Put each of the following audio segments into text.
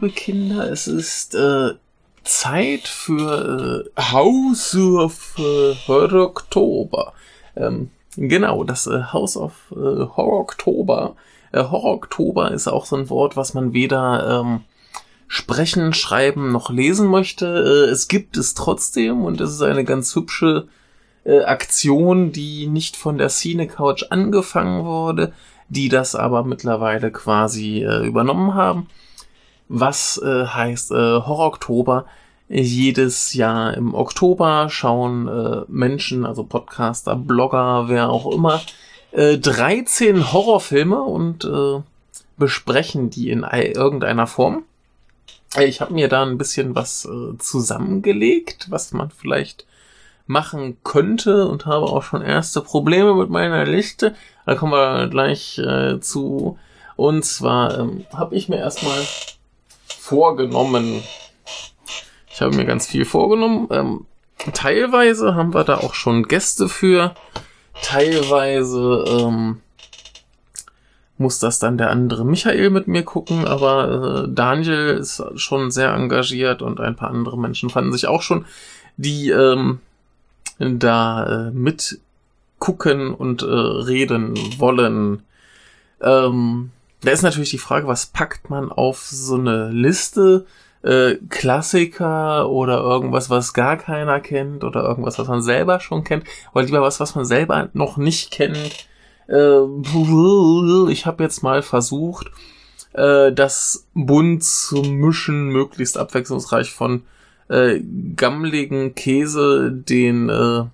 liebe Kinder, es ist Zeit für House of Horror-October. Genau, das House of Horror-October. Horror-October ist auch so ein Wort, was man weder sprechen, schreiben noch lesen möchte. Es gibt es trotzdem und es ist eine ganz hübsche Aktion, die nicht von der Cine Couch angefangen wurde, die das aber mittlerweile quasi übernommen haben. Was heißt Horror-Oktober? Jedes Jahr im Oktober schauen Menschen, also Podcaster, Blogger, wer auch immer, 13 Horrorfilme und besprechen die in irgendeiner Form. Ich habe mir da ein bisschen was zusammengelegt, was man vielleicht machen könnte, und habe auch schon erste Probleme mit meiner Liste. Da kommen wir gleich zu. Und zwar habe ich mir erstmal vorgenommen. Ich habe mir ganz viel vorgenommen. Teilweise haben wir da auch schon Gäste für. Teilweise muss das dann der andere Michael mit mir gucken, aber Daniel ist schon sehr engagiert und ein paar andere Menschen fanden sich auch schon, die da mitgucken und reden wollen. Da ist natürlich die Frage, was packt man auf so eine Liste? Klassiker oder irgendwas, was gar keiner kennt oder irgendwas, was man selber schon kennt, oder lieber was man selber noch nicht kennt. Ich habe jetzt mal versucht, das bunt zu mischen, möglichst abwechslungsreich von gammeligen Käse, den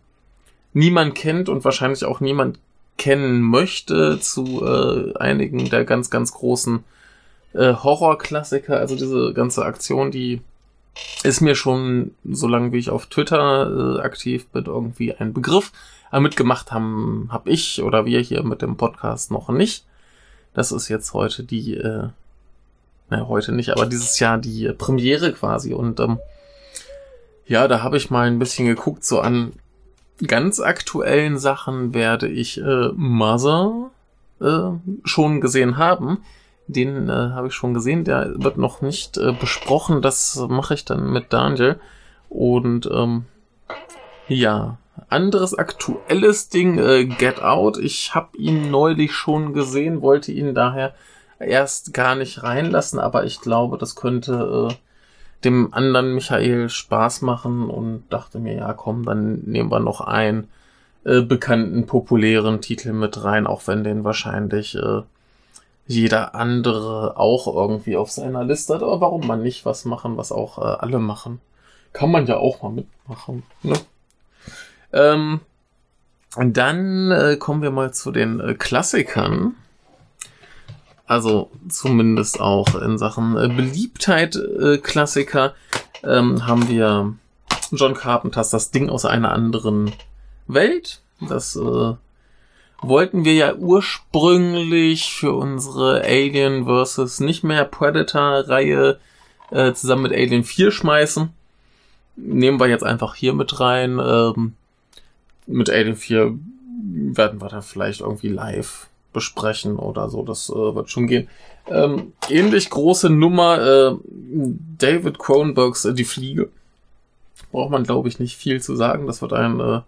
niemand kennt und wahrscheinlich auch niemand kennen möchte, zu einigen der ganz, ganz großen Horrorklassiker. Also diese ganze Aktion, die ist mir schon, solange wie ich auf Twitter aktiv bin, irgendwie ein Begriff. Aber mitgemacht haben, habe ich oder wir hier mit dem Podcast noch nicht. Das ist jetzt heute die, heute nicht, aber dieses Jahr die Premiere quasi. Und ja, da habe ich mal ein bisschen geguckt, so an ganz aktuellen Sachen werde ich Mother schon gesehen haben. Den habe ich schon gesehen, der wird noch nicht besprochen, das mache ich dann mit Daniel. Und ja, anderes aktuelles Ding, Get Out. Ich habe ihn neulich schon gesehen, wollte ihn daher erst gar nicht reinlassen, aber ich glaube, das könnte dem anderen Michael Spaß machen und dachte mir, ja komm, dann nehmen wir noch einen bekannten, populären Titel mit rein, auch wenn den wahrscheinlich jeder andere auch irgendwie auf seiner Liste hat. Aber warum man nicht was machen, was auch alle machen? Kann man ja auch mal mitmachen, ne? Und dann kommen wir mal zu den Klassikern. Also zumindest auch in Sachen Beliebtheit Klassiker haben wir John Carpenters Das Ding aus einer anderen Welt. Das wollten wir ja ursprünglich für unsere Alien vs. nicht mehr Predator-Reihe zusammen mit Alien 4 schmeißen. Nehmen wir jetzt einfach hier mit rein. Mit Alien 4 werden wir dann vielleicht irgendwie live besprechen oder so, das wird schon gehen. Ähnlich große Nummer, David Cronenbergs Die Fliege. Braucht man, glaube ich, nicht viel zu sagen. Das wird ein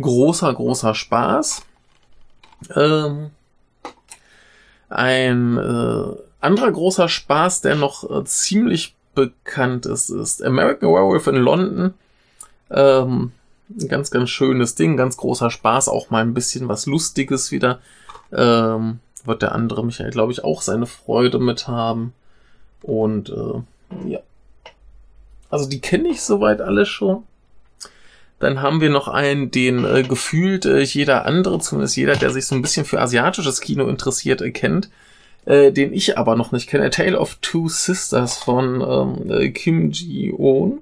großer, großer Spaß. Ein anderer großer Spaß, der noch ziemlich bekannt ist American Werewolf in London. Ganz, ganz schönes Ding, ganz großer Spaß, auch mal ein bisschen was Lustiges wieder. Wird der andere Michael, glaube ich, auch seine Freude mit haben. Und ja. Also die kenne ich soweit alle schon. Dann haben wir noch einen, den gefühlt jeder andere, zumindest jeder, der sich so ein bisschen für asiatisches Kino interessiert, kennt, den ich aber noch nicht kenne. A Tale of Two Sisters von Kim Jee-woon.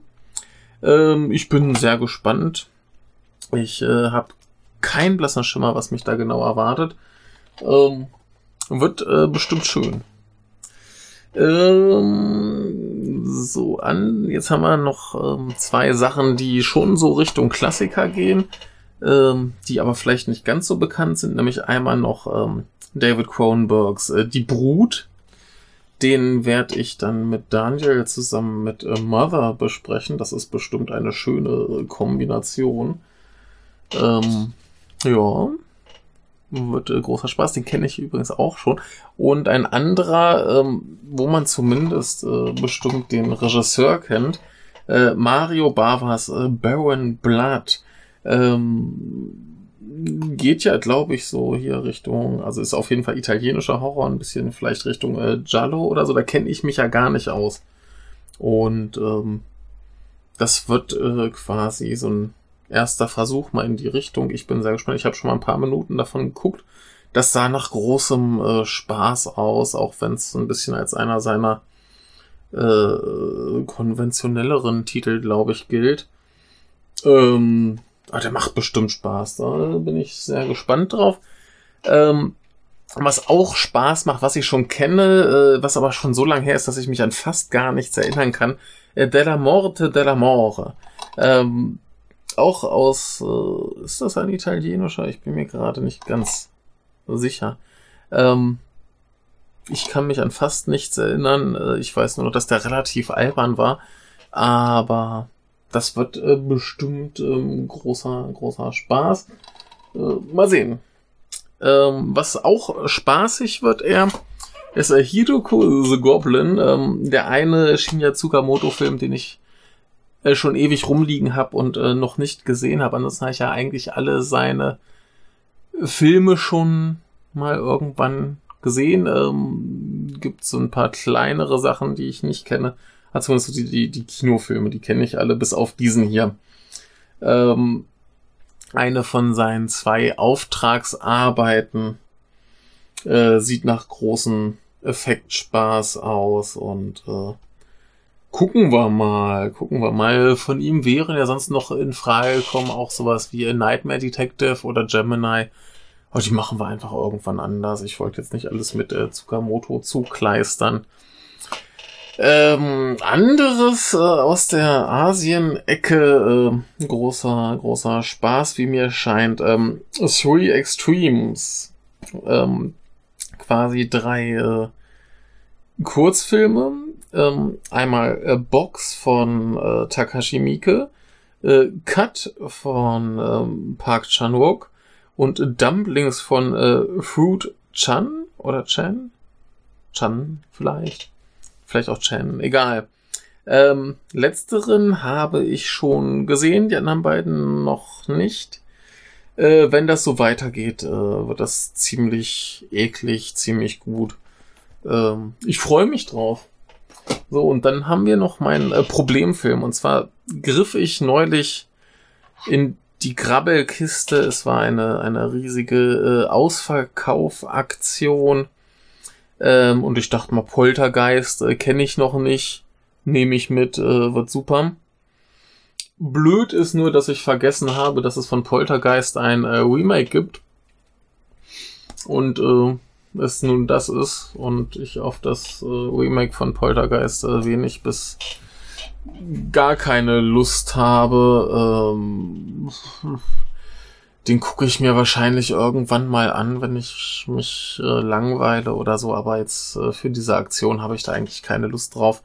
Ich bin sehr gespannt. Ich habe keinen blassen Schimmer, was mich da genau erwartet. Wird bestimmt schön. Jetzt haben wir noch zwei Sachen, die schon so Richtung Klassiker gehen, die aber vielleicht nicht ganz so bekannt sind, nämlich einmal noch David Cronenbergs Die Brut, Den werde ich dann mit Daniel zusammen mit Mother besprechen. Das ist bestimmt eine schöne Kombination. Ja, wird großer Spaß. Den kenne ich übrigens auch schon. Und ein anderer, wo man zumindest bestimmt den Regisseur kennt, Mario Bavas Baron Blood. Geht ja, glaube ich, so hier Richtung, also ist auf jeden Fall italienischer Horror, ein bisschen vielleicht Richtung Giallo oder so, da kenne ich mich ja gar nicht aus. Und das wird quasi so ein erster Versuch mal in die Richtung. Ich bin sehr gespannt, ich habe schon mal ein paar Minuten davon geguckt. Das sah nach großem Spaß aus, auch wenn es so ein bisschen als einer seiner konventionelleren Titel, glaube ich, gilt. Aber der macht bestimmt Spaß. Da bin ich sehr gespannt drauf. Was auch Spaß macht, was ich schon kenne, was aber schon so lange her ist, dass ich mich an fast gar nichts erinnern kann. Della morte, dell'amore. Auch aus... ist das ein italienischer? Ich bin mir gerade nicht ganz sicher. Ich kann mich an fast nichts erinnern. Ich weiß nur noch, dass der relativ albern war. Aber... das wird bestimmt großer Spaß. Mal sehen. Was auch spaßig wird ist Hiruko the Goblin. Der eine Shinya Tsukamoto-Film, den ich schon ewig rumliegen habe und noch nicht gesehen habe. Ansonsten habe ich ja eigentlich alle seine Filme schon mal irgendwann gesehen. Gibt so ein paar kleinere Sachen, die ich nicht kenne. Zumindest die Kinofilme, die kenne ich alle, bis auf diesen hier. Eine von seinen 2 Auftragsarbeiten sieht nach großem Effektspaß aus und gucken wir mal. Von ihm wären ja sonst noch in Frage gekommen auch sowas wie A Nightmare Detective oder Gemini. Aber die machen wir einfach irgendwann anders. Ich wollte jetzt nicht alles mit Tsukamoto zukleistern. Anderes aus der Asien-Ecke, großer Spaß, wie mir scheint, Three Extremes, quasi 3 Kurzfilme, einmal Box von Takashi Miike, Cut von Park Chan-wook und Dumplings von Fruit Chan oder Chan? Chan vielleicht auch Chan, egal. Letzteren habe ich schon gesehen, die anderen beiden noch nicht. Wenn das so weitergeht, wird das ziemlich eklig, ziemlich gut. Ich freue mich drauf. So, und dann haben wir noch meinen Problemfilm. Und zwar griff ich neulich in die Grabbelkiste. Es war eine riesige Ausverkaufaktion. Und ich dachte mal, Poltergeist kenne ich noch nicht, nehme ich mit, wird super. Blöd ist nur, dass ich vergessen habe, dass es von Poltergeist ein Remake gibt. Und es nun das ist und ich auf das Remake von Poltergeist wenig bis gar keine Lust habe. Den gucke ich mir wahrscheinlich irgendwann mal an, wenn ich mich langweile oder so. Aber jetzt für diese Aktion habe ich da eigentlich keine Lust drauf.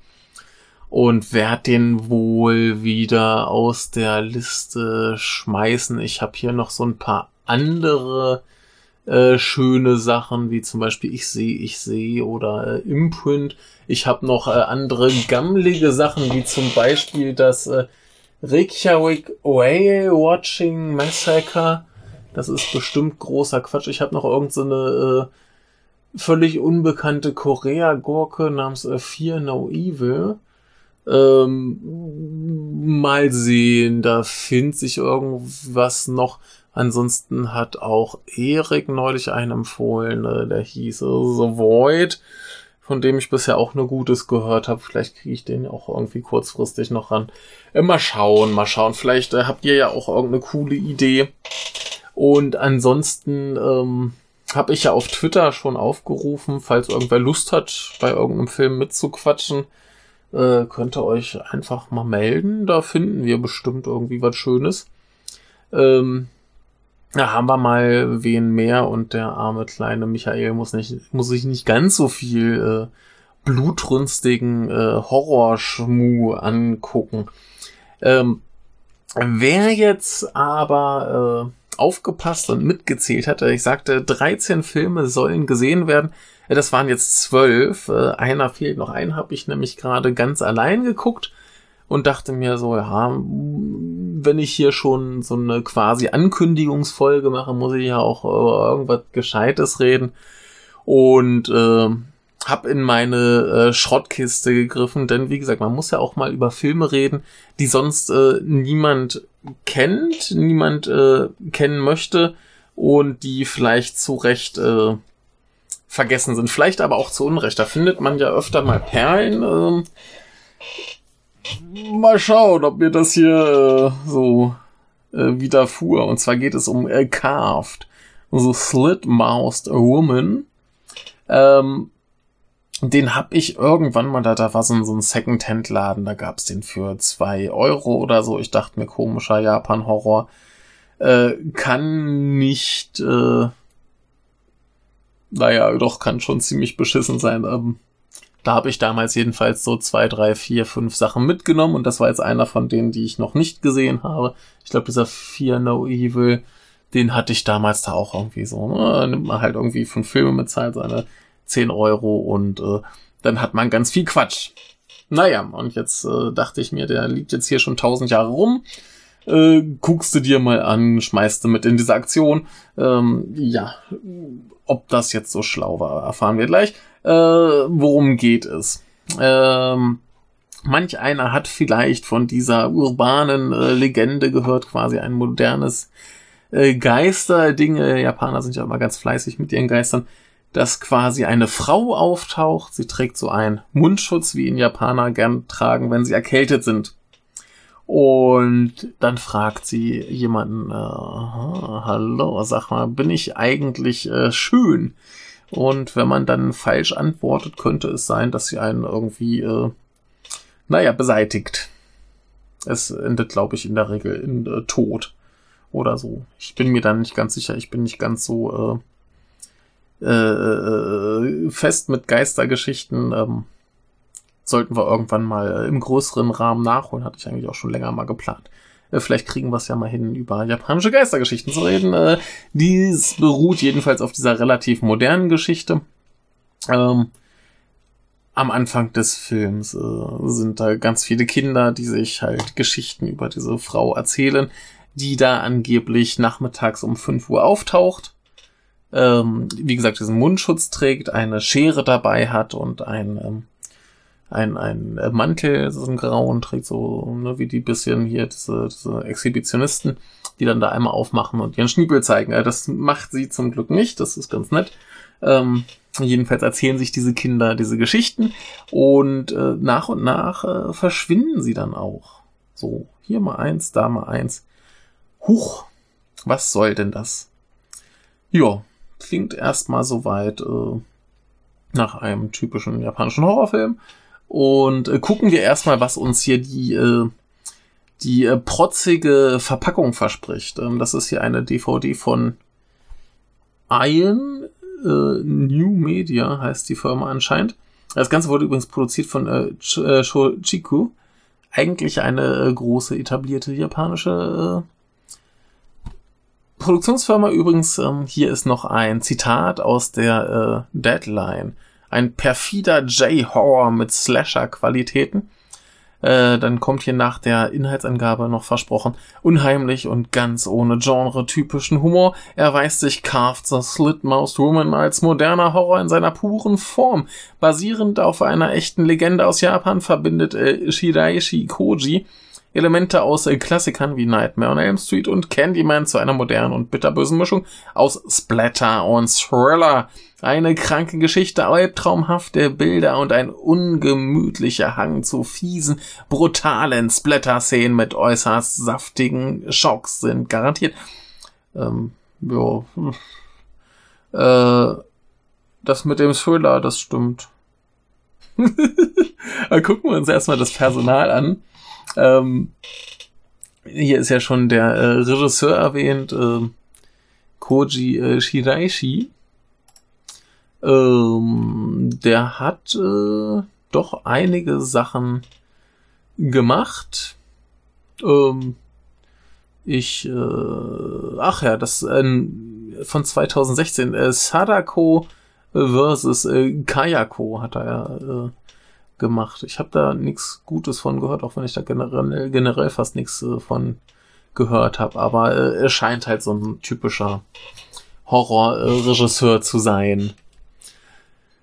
Und werde den wohl wieder aus der Liste schmeißen. Ich habe hier noch so ein paar andere schöne Sachen, wie zum Beispiel Ich seh oder Imprint. Ich habe noch andere gammelige Sachen, wie zum Beispiel das Reykjavik Whale Watching Massacre. Das ist bestimmt großer Quatsch. Ich habe noch irgendeine völlig unbekannte Korea-Gurke namens Fear No Evil. Mal sehen, da findet sich irgendwas noch. Ansonsten hat auch Erik neulich einen empfohlen, der hieß The Void, von dem ich bisher auch nur Gutes gehört habe. Vielleicht kriege ich den auch irgendwie kurzfristig noch ran. Mal schauen. Vielleicht habt ihr ja auch irgendeine coole Idee. Und ansonsten habe ich ja auf Twitter schon aufgerufen, falls irgendwer Lust hat, bei irgendeinem Film mitzuquatschen, könnt ihr euch einfach mal melden. Da finden wir bestimmt irgendwie was Schönes. Da haben wir mal wen mehr und der arme kleine Michael muss sich nicht ganz so viel blutrünstigen Horrorschmuh angucken. Wer jetzt aber aufgepasst und mitgezählt hat, ich sagte, 13 Filme sollen gesehen werden. Das waren jetzt 12. Einer fehlt noch. Einen habe ich nämlich gerade ganz allein geguckt und dachte mir so, ja, wenn ich hier schon so eine quasi Ankündigungsfolge mache, muss ich ja auch irgendwas Gescheites reden. Und habe in meine Schrottkiste gegriffen, denn wie gesagt, man muss ja auch mal über Filme reden, die sonst niemand kennt, niemand kennen möchte und die vielleicht zu Recht vergessen sind. Vielleicht aber auch zu Unrecht. Da findet man ja öfter mal Perlen. Mal schauen, ob mir das hier widerfuhr. Und zwar geht es um Carved, so Slit-Mouthed Woman. Den habe ich irgendwann mal, da war so ein Second-Hand-Laden, da gab es den für 2 € oder so. Ich dachte mir, komischer Japan-Horror kann nicht, kann schon ziemlich beschissen sein. Da habe ich damals jedenfalls so 2, 3, 4, 5 Sachen mitgenommen und das war jetzt einer von denen, die ich noch nicht gesehen habe. Ich glaube, dieser Fear No Evil, den hatte ich damals da auch irgendwie so. Nimmt man halt irgendwie 5 Filme mit, zahlt seine 10 € und dann hat man ganz viel Quatsch. Naja, und jetzt dachte ich mir, der liegt jetzt hier schon 1000 Jahre rum. Guckst du dir mal an, schmeißt du mit in diese Aktion. Ob das jetzt so schlau war, erfahren wir gleich. Worum geht es? Manch einer hat vielleicht von dieser urbanen Legende gehört, quasi ein modernes Geisterding. Japaner sind ja immer ganz fleißig mit ihren Geistern, dass quasi eine Frau auftaucht. Sie trägt so einen Mundschutz, wie ihn Japaner gern tragen, wenn sie erkältet sind. Und dann fragt sie jemanden, hallo, sag mal, bin ich eigentlich schön? Und wenn man dann falsch antwortet, könnte es sein, dass sie einen irgendwie, beseitigt. Es endet, glaube ich, in der Regel in Tod oder so. Ich bin mir dann nicht ganz sicher, ich bin nicht ganz so fest mit Geistergeschichten, sollten wir irgendwann mal im größeren Rahmen nachholen. Hatte ich eigentlich auch schon länger mal geplant. Vielleicht kriegen wir es ja mal hin, über japanische Geistergeschichten zu reden. Dies beruht jedenfalls auf dieser relativ modernen Geschichte. Am Anfang des Films sind da ganz viele Kinder, die sich halt Geschichten über diese Frau erzählen, die da angeblich nachmittags um 5 Uhr auftaucht. Wie gesagt, diesen Mundschutz trägt, eine Schere dabei hat und ein Mantel, so einen grauen, trägt so, wie die bisschen hier, diese Exhibitionisten, die dann da einmal aufmachen und ihren Schniebel zeigen. Das macht sie zum Glück nicht, das ist ganz nett. Jedenfalls erzählen sich diese Kinder diese Geschichten und nach verschwinden sie dann auch. So, hier mal eins, da mal eins. Huch, was soll denn das? Ja, klingt erstmal soweit nach einem typischen japanischen Horrorfilm. Und gucken wir erstmal, was uns hier die protzige Verpackung verspricht. Das ist hier eine DVD von Iron New Media, heißt die Firma anscheinend. Das Ganze wurde übrigens produziert von Shochiku. Eigentlich eine große, etablierte japanische Produktionsfirma. Übrigens, hier ist noch ein Zitat aus der Deadline. Ein perfider J-Horror mit Slasher-Qualitäten. Dann kommt hier nach der Inhaltsangabe noch versprochen: unheimlich und ganz ohne genre-typischen Humor erweist sich Carved the Slit-Mouthed Woman als moderner Horror in seiner puren Form. Basierend auf einer echten Legende aus Japan verbindet Shiraishi Koji Elemente aus Klassikern wie Nightmare on Elm Street und Candyman zu einer modernen und bitterbösen Mischung aus Splatter und Thriller. Eine kranke Geschichte, albtraumhafte Bilder und ein ungemütlicher Hang zu fiesen, brutalen Splatter-Szenen mit äußerst saftigen Schocks sind garantiert. Das mit dem Thriller, das stimmt. Gucken wir uns erstmal das Personal an. Hier ist ja schon der Regisseur erwähnt, Koji Shiraishi. Der hat doch einige Sachen gemacht. Von 2016 Sadako vs. Kayako hat er gemacht. Ich habe da nichts Gutes von gehört, auch wenn ich da generell fast nichts von gehört habe. Aber er scheint halt so ein typischer Horrorregisseur zu sein.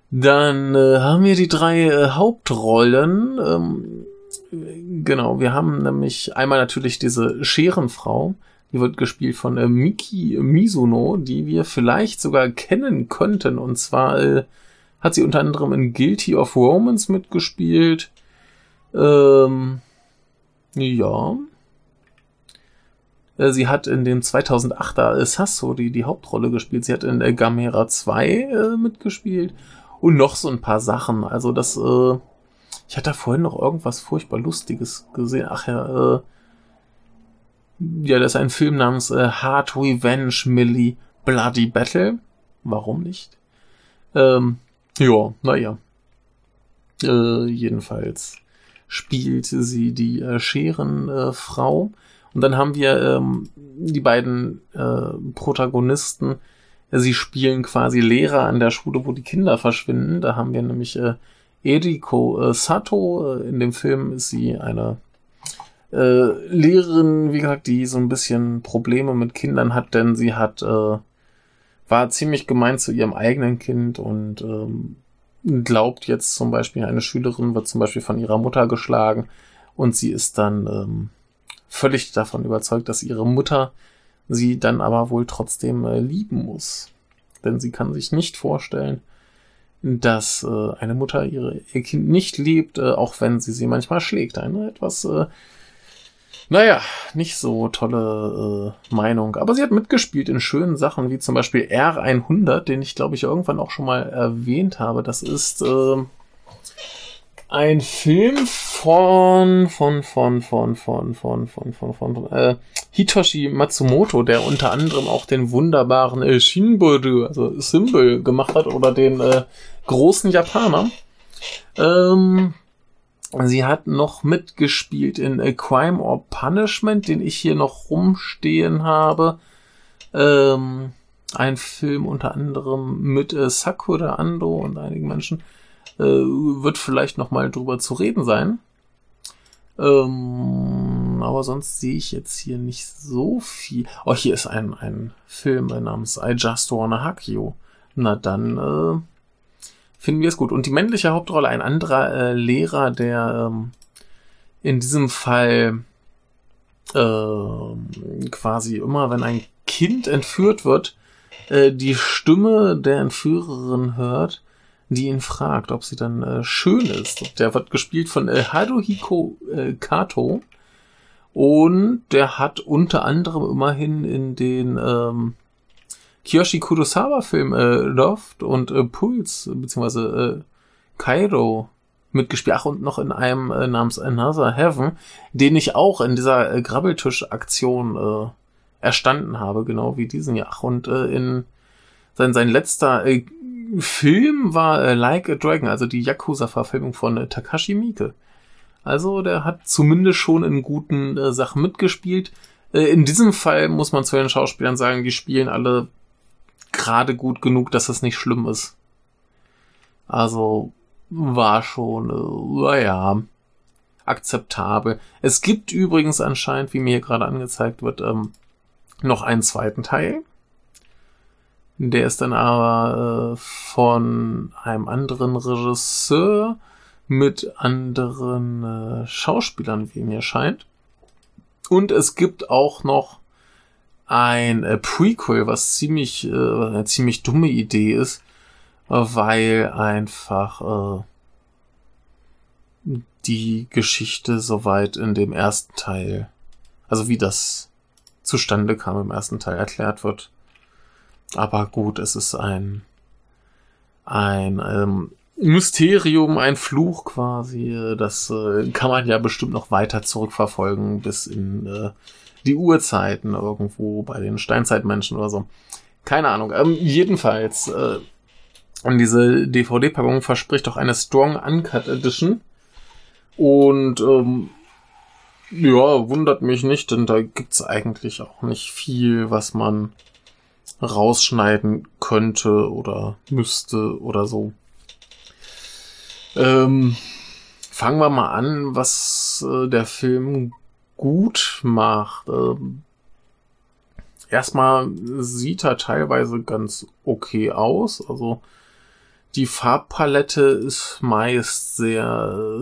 Dann haben wir die drei Hauptrollen. Genau, wir haben nämlich einmal natürlich diese Scherenfrau, die wird gespielt von Miki Mizuno, die wir vielleicht sogar kennen könnten. Und zwar hat sie unter anderem in Guilty of Romance mitgespielt. Sie hat in dem 2008er Sasori die Hauptrolle gespielt. Sie hat in Gamera 2 mitgespielt. Und noch so ein paar Sachen. Also das... ich hatte vorhin noch irgendwas furchtbar Lustiges gesehen. Ja, das ist ein Film namens Hard Revenge Millie Bloody Battle. Warum nicht? Jedenfalls spielte sie die Scherenfrau. Und dann haben wir die beiden Protagonisten. Sie spielen quasi Lehrer an der Schule, wo die Kinder verschwinden. Da haben wir nämlich... Eriko Sato, in dem Film ist sie eine Lehrerin, wie gesagt, die so ein bisschen Probleme mit Kindern hat, denn sie war ziemlich gemein zu ihrem eigenen Kind und glaubt jetzt zum Beispiel, eine Schülerin wird zum Beispiel von ihrer Mutter geschlagen und sie ist dann völlig davon überzeugt, dass ihre Mutter sie dann aber wohl trotzdem lieben muss, denn sie kann sich nicht vorstellen, dass eine Mutter ihr Kind nicht liebt, auch wenn sie manchmal schlägt. Eine etwas, nicht so tolle Meinung. Aber sie hat mitgespielt in schönen Sachen, wie zum Beispiel R100, den ich, glaube ich, irgendwann auch schon mal erwähnt habe. Das ist ein Film von Hitoshi Matsumoto, der unter anderem auch den wunderbaren Shinbori, also Symbol, gemacht hat oder den großen Japaner. Sie hat noch mitgespielt in Crime or Punishment, den ich hier noch rumstehen habe. Ein Film unter anderem mit Sakura Ando und einigen Menschen. Wird vielleicht nochmal drüber zu reden sein. Aber sonst sehe ich jetzt hier nicht so viel. Oh, hier ist ein Film namens I Just Wanna Hug You. Na dann finden wir es gut. Und die männliche Hauptrolle, ein anderer Lehrer, der in diesem Fall quasi immer, wenn ein Kind entführt wird, die Stimme der Entführerin hört, die ihn fragt, ob sie dann schön ist. Der wird gespielt von Haruhiko Kato und der hat unter anderem immerhin in den Kiyoshi Kurosawa-Film Loft und Pulse beziehungsweise Kairo mitgespielt. Ach, und noch in einem namens Another Heaven, den ich auch in dieser Grabbeltisch-Aktion erstanden habe, genau wie diesen Jahr. Und in sein letzter Film war Like a Dragon, also die Yakuza-Verfilmung von Takashi Miike. Also der hat zumindest schon in guten Sachen mitgespielt. In diesem Fall muss man zu den Schauspielern sagen, die spielen alle gerade gut genug, dass es nicht schlimm ist. Also war schon, akzeptabel. Es gibt übrigens anscheinend, wie mir hier gerade angezeigt wird, noch einen zweiten Teil. Der ist dann aber von einem anderen Regisseur mit anderen Schauspielern, wie mir scheint. Und es gibt auch noch ein Prequel, was eine ziemlich dumme Idee ist, weil einfach die Geschichte soweit in dem ersten Teil, also wie das zustande kam im ersten Teil, erklärt wird. Aber gut, es ist ein Mysterium, ein Fluch quasi. Das kann man ja bestimmt noch weiter zurückverfolgen bis in die Urzeiten irgendwo bei den Steinzeitmenschen oder so. Keine Ahnung. Jedenfalls Und diese DVD-Packung verspricht auch eine Strong Uncut Edition. Und ja, wundert mich nicht, denn da gibt's eigentlich auch nicht viel, was man rausschneiden könnte oder müsste oder so. Fangen wir mal an, was der Film gut macht. Erstmal sieht er teilweise ganz okay aus. Also die Farbpalette ist meist sehr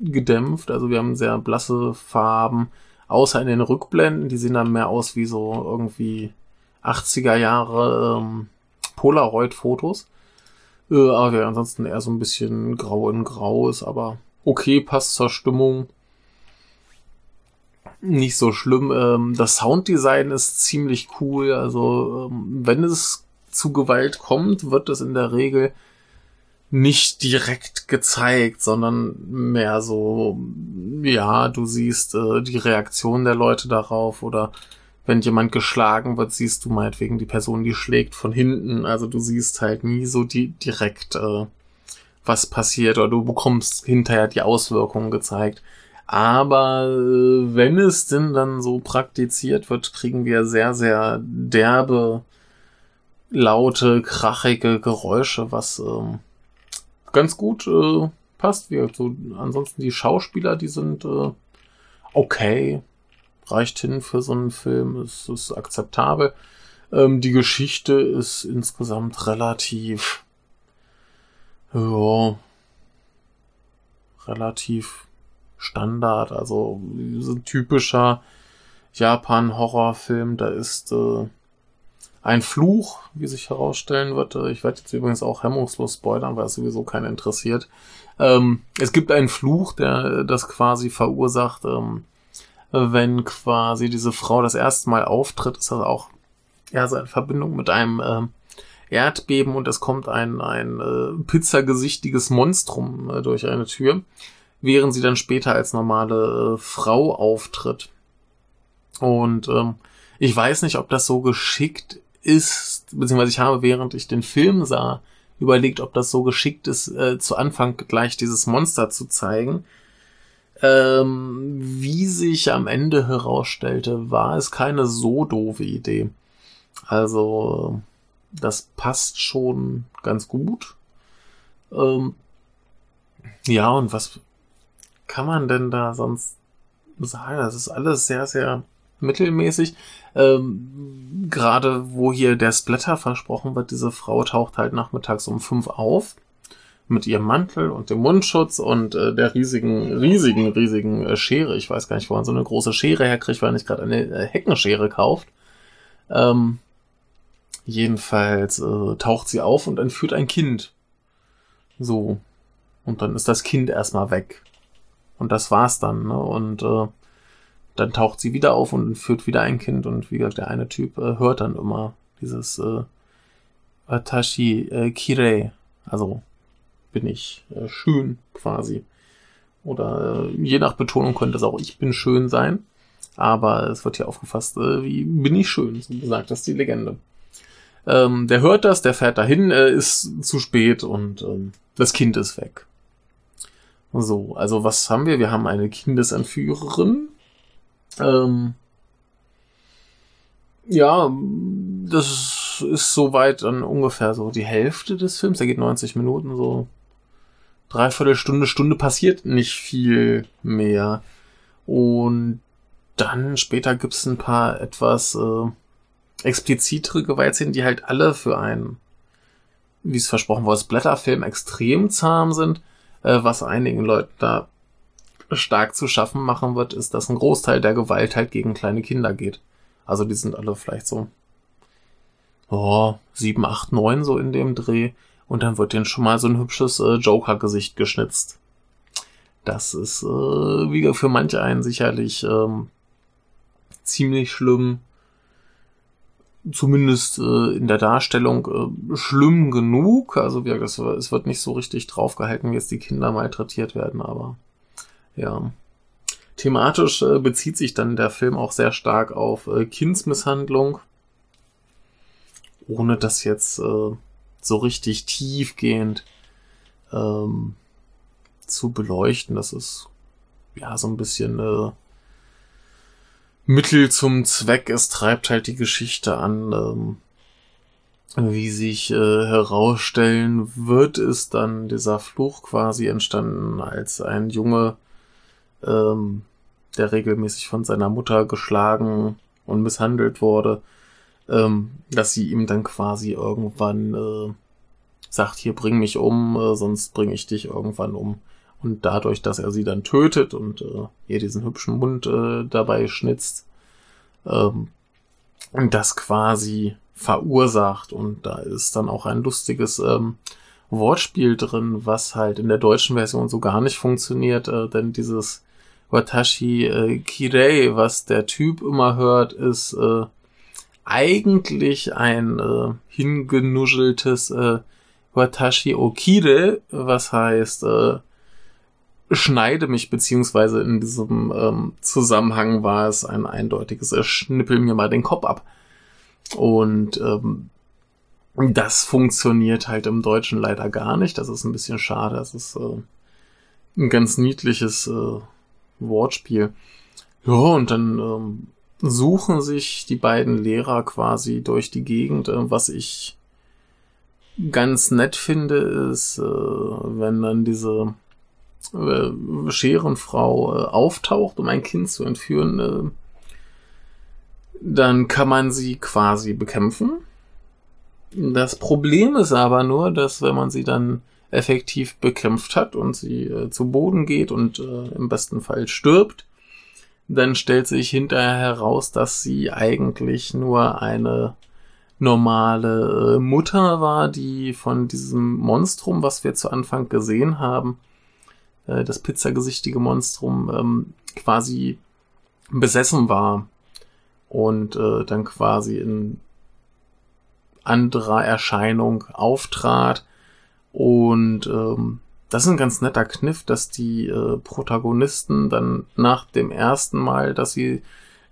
gedämpft. Also wir haben sehr blasse Farben, außer in den Rückblenden. Die sehen dann mehr aus wie so irgendwie 80er Jahre Polaroid-Fotos. Aber ja, ansonsten eher so ein bisschen grau in grau ist, aber okay, passt zur Stimmung. Nicht so schlimm. Das Sounddesign ist ziemlich cool. Also wenn es zu Gewalt kommt, wird es in der Regel nicht direkt gezeigt, sondern mehr so, ja, du siehst die Reaktion der Leute darauf, oder wenn jemand geschlagen wird, siehst du meinetwegen die Person, die schlägt, von hinten. Also du siehst halt nie so direkt, was passiert, oder du bekommst hinterher die Auswirkungen gezeigt. Aber wenn es denn dann so praktiziert wird, kriegen wir sehr, sehr derbe, laute, krachige Geräusche, was ganz gut passt. Wie so, ansonsten die Schauspieler, die sind okay, reicht hin für so einen Film, es ist akzeptabel. Die Geschichte ist insgesamt relativ, ja, relativ Standard, also so ein typischer Japan-Horrorfilm. Da ist ein Fluch, wie sich herausstellen wird. Ich werde jetzt übrigens auch hemmungslos spoilern, weil es sowieso keinen interessiert. Es gibt einen Fluch, der das quasi verursacht, wenn quasi diese Frau das erste Mal auftritt, ist das auch ja so in Verbindung mit einem Erdbeben, und es kommt ein pizzagesichtiges Monstrum durch eine Tür, während sie dann später als normale Frau auftritt. Und ich weiß nicht, ob das so geschickt ist, beziehungsweise ich habe, während ich den Film sah, überlegt, ob das so geschickt ist, zu Anfang gleich dieses Monster zu zeigen. Wie sich am Ende herausstellte, war es keine so doofe Idee. Also das passt schon ganz gut. Ja, und was kann man denn da sonst sagen? Das ist alles sehr, sehr mittelmäßig. Gerade wo hier der Splatter versprochen wird, diese Frau taucht halt nachmittags um 5 auf mit ihrem Mantel und dem Mundschutz und der riesigen Schere. Ich weiß gar nicht, wo man so eine große Schere herkriegt, weil man nicht gerade eine Heckenschere kauft. Jedenfalls taucht sie auf und entführt ein Kind. So. Und dann ist das Kind erstmal weg. Und das war's dann, ne? Und dann taucht sie wieder auf und entführt wieder ein Kind. Und wie gesagt, der eine Typ hört dann immer dieses Watashi Kirei. Also bin ich schön quasi. Oder je nach Betonung könnte es auch ich bin schön sein. Aber es wird hier aufgefasst, wie bin ich schön, so gesagt, das ist die Legende. Der hört das, der fährt dahin, ist zu spät und das Kind ist weg. So, also was haben wir? Wir haben eine Kindesentführerin. Ja, das ist soweit dann ungefähr so die Hälfte des Films. Der geht 90 Minuten, so Stunde passiert nicht viel mehr. Und dann später gibt es ein paar etwas explizitere Gewaltszenen, die halt alle für einen, wie es versprochen war, als Blätterfilm extrem zahm sind. Was einigen Leuten da stark zu schaffen machen wird, ist, dass ein Großteil der Gewalt halt gegen kleine Kinder geht. Also die sind alle vielleicht so 7, 8, 9 so in dem Dreh. Und dann wird denen schon mal so ein hübsches Joker-Gesicht geschnitzt. Das ist wie für manch einen sicherlich ziemlich schlimm. Zumindest in der Darstellung schlimm genug. Also es wird nicht so richtig draufgehalten, wie jetzt die Kinder malträtiert werden, aber ja. Thematisch bezieht sich dann der Film auch sehr stark auf Kindsmisshandlung. Ohne das jetzt so richtig tiefgehend zu beleuchten. Das ist ja so ein bisschen Mittel zum Zweck. Es treibt halt die Geschichte an. Wie sich herausstellen wird, ist dann dieser Fluch quasi entstanden, als ein Junge, der regelmäßig von seiner Mutter geschlagen und misshandelt wurde, dass sie ihm dann quasi irgendwann sagt, hier bring mich um, sonst bringe ich dich irgendwann um. Und dadurch, dass er sie dann tötet und ihr diesen hübschen Mund dabei schnitzt, und das quasi verursacht, und da ist dann auch ein lustiges Wortspiel drin, was halt in der deutschen Version so gar nicht funktioniert, denn dieses Watashi Kirei, was der Typ immer hört, ist eigentlich ein hingenuscheltes Watashi Okire, was heißt schneide mich, beziehungsweise in diesem Zusammenhang war es ein eindeutiges schnippel mir mal den Kopf ab. Und das funktioniert halt im Deutschen leider gar nicht. Das ist ein bisschen schade. Das ist ein ganz niedliches Wortspiel. Ja, und dann suchen sich die beiden Lehrer quasi durch die Gegend. Was ich ganz nett finde, ist, wenn dann diese Scherenfrau auftaucht, um ein Kind zu entführen, dann kann man sie quasi bekämpfen. Das Problem ist aber nur, dass wenn man sie dann effektiv bekämpft hat und sie zu Boden geht und im besten Fall stirbt, dann stellt sich hinterher heraus, dass sie eigentlich nur eine normale Mutter war, die von diesem Monstrum, was wir zu Anfang gesehen haben, das pizzagesichtige Monstrum, quasi besessen war. Und dann quasi in anderer Erscheinung auftrat. Und das ist ein ganz netter Kniff, dass die Protagonisten dann nach dem ersten Mal, dass sie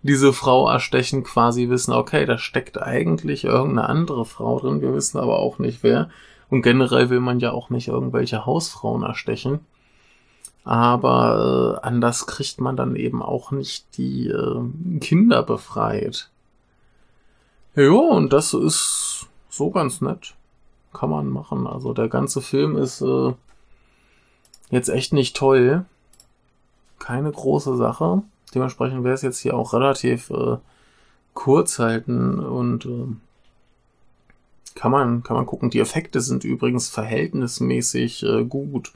diese Frau erstechen, quasi wissen, okay, da steckt eigentlich irgendeine andere Frau drin, wir wissen aber auch nicht wer. Und generell will man ja auch nicht irgendwelche Hausfrauen erstechen. Aber anders kriegt man dann eben auch nicht die Kinder befreit. Ja, und das ist so ganz nett. Kann man machen. Also der ganze Film ist jetzt echt nicht toll. Keine große Sache. Dementsprechend wäre es jetzt hier auch relativ kurz halten. Und kann man gucken. Die Effekte sind übrigens verhältnismäßig gut.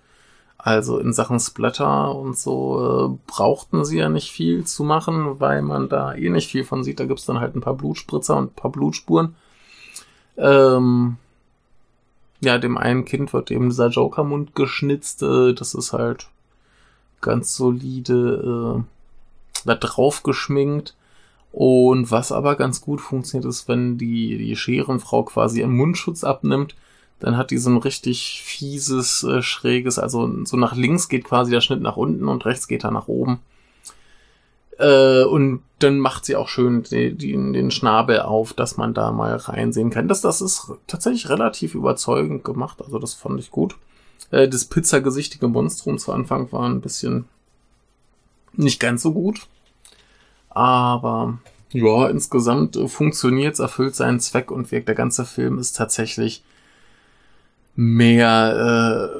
Also in Sachen Splatter und so brauchten sie ja nicht viel zu machen, weil man da eh nicht viel von sieht. Da gibt's dann halt ein paar Blutspritzer und ein paar Blutspuren. Ja, dem einen Kind wird eben dieser Joker-Mund geschnitzt. Das ist halt ganz solide da drauf geschminkt. Und was aber ganz gut funktioniert, ist, wenn die Scherenfrau quasi ihren Mundschutz abnimmt, dann hat die so ein richtig fieses, schräges, also so nach links geht quasi der Schnitt nach unten und rechts geht er nach oben. Und dann macht sie auch schön den Schnabel auf, dass man da mal reinsehen kann. Das ist tatsächlich relativ überzeugend gemacht, also das fand ich gut. Das pizzagesichtige Monstrum zu Anfang war ein bisschen nicht ganz so gut. Aber ja, insgesamt funktioniert's, erfüllt seinen Zweck und wirkt. Der ganze Film ist tatsächlich mehr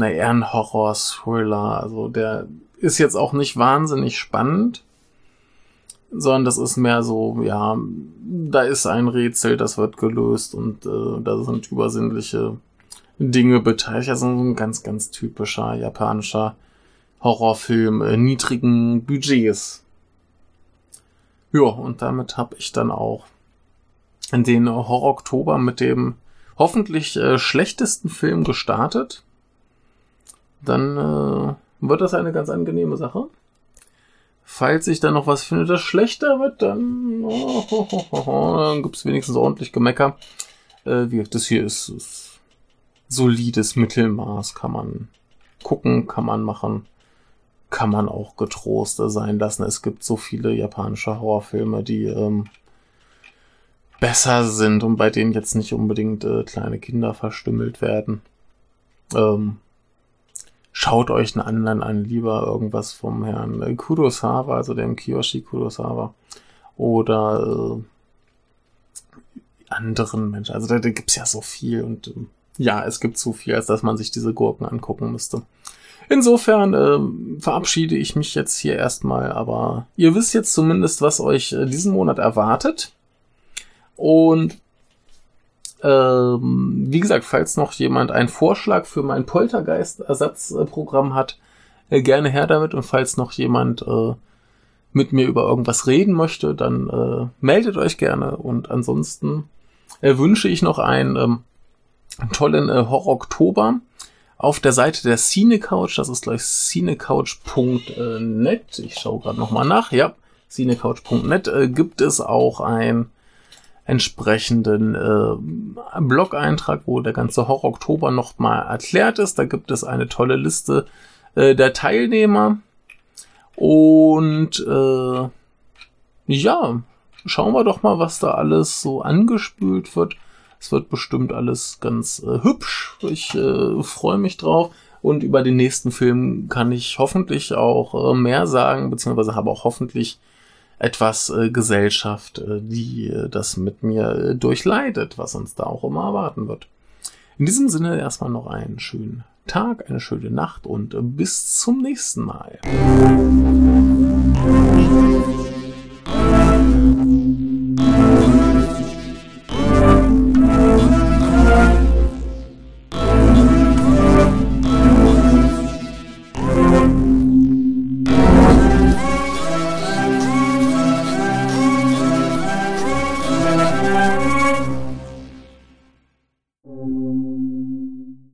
eher ein Horror-Thriller. Also der ist jetzt auch nicht wahnsinnig spannend, sondern das ist mehr so, ja, da ist ein Rätsel, das wird gelöst und da sind übersinnliche Dinge beteiligt. Also ein ganz, ganz typischer japanischer Horrorfilm niedrigen Budgets. Ja, und damit habe ich dann auch den Horror-Oktober mit dem hoffentlich schlechtesten Film gestartet. Dann wird das eine ganz angenehme Sache. Falls ich dann noch was finde, das schlechter wird, dann dann gibt es wenigstens ordentlich Gemecker. Das hier ist solides Mittelmaß. Kann man gucken, kann man machen, kann man auch getrost sein lassen. Es gibt so viele japanische Horrorfilme, die besser sind und bei denen jetzt nicht unbedingt kleine Kinder verstümmelt werden. Schaut euch einen anderen an, lieber irgendwas vom Herrn Kurosawa, also dem Kiyoshi Kurosawa oder anderen Menschen. Also da gibt es ja so viel und ja, es gibt so viel, als dass man sich diese Gurken angucken müsste. Insofern verabschiede ich mich jetzt hier erstmal, aber ihr wisst jetzt zumindest, was euch diesen Monat erwartet. Und wie gesagt, falls noch jemand einen Vorschlag für mein Poltergeist-Ersatzprogramm hat, gerne her damit. Und falls noch jemand mit mir über irgendwas reden möchte, dann meldet euch gerne. Und ansonsten wünsche ich noch einen tollen Horror-Oktober auf der Seite der Cine Couch. Das ist gleich cinecouch.net. Ich schaue gerade nochmal nach. Ja, cinecouch.net gibt es auch einen entsprechenden Blog-Eintrag, wo der ganze Horror-Oktober nochmal erklärt ist. Da gibt es eine tolle Liste der Teilnehmer. Und ja, schauen wir doch mal, was da alles so angespült wird. Es wird bestimmt alles ganz hübsch. Ich freue mich drauf. Und über den nächsten Film kann ich hoffentlich auch mehr sagen, beziehungsweise habe auch hoffentlich etwas Gesellschaft, die das mit mir durchleidet, was uns da auch immer erwarten wird. In diesem Sinne erstmal noch einen schönen Tag, eine schöne Nacht und bis zum nächsten Mal.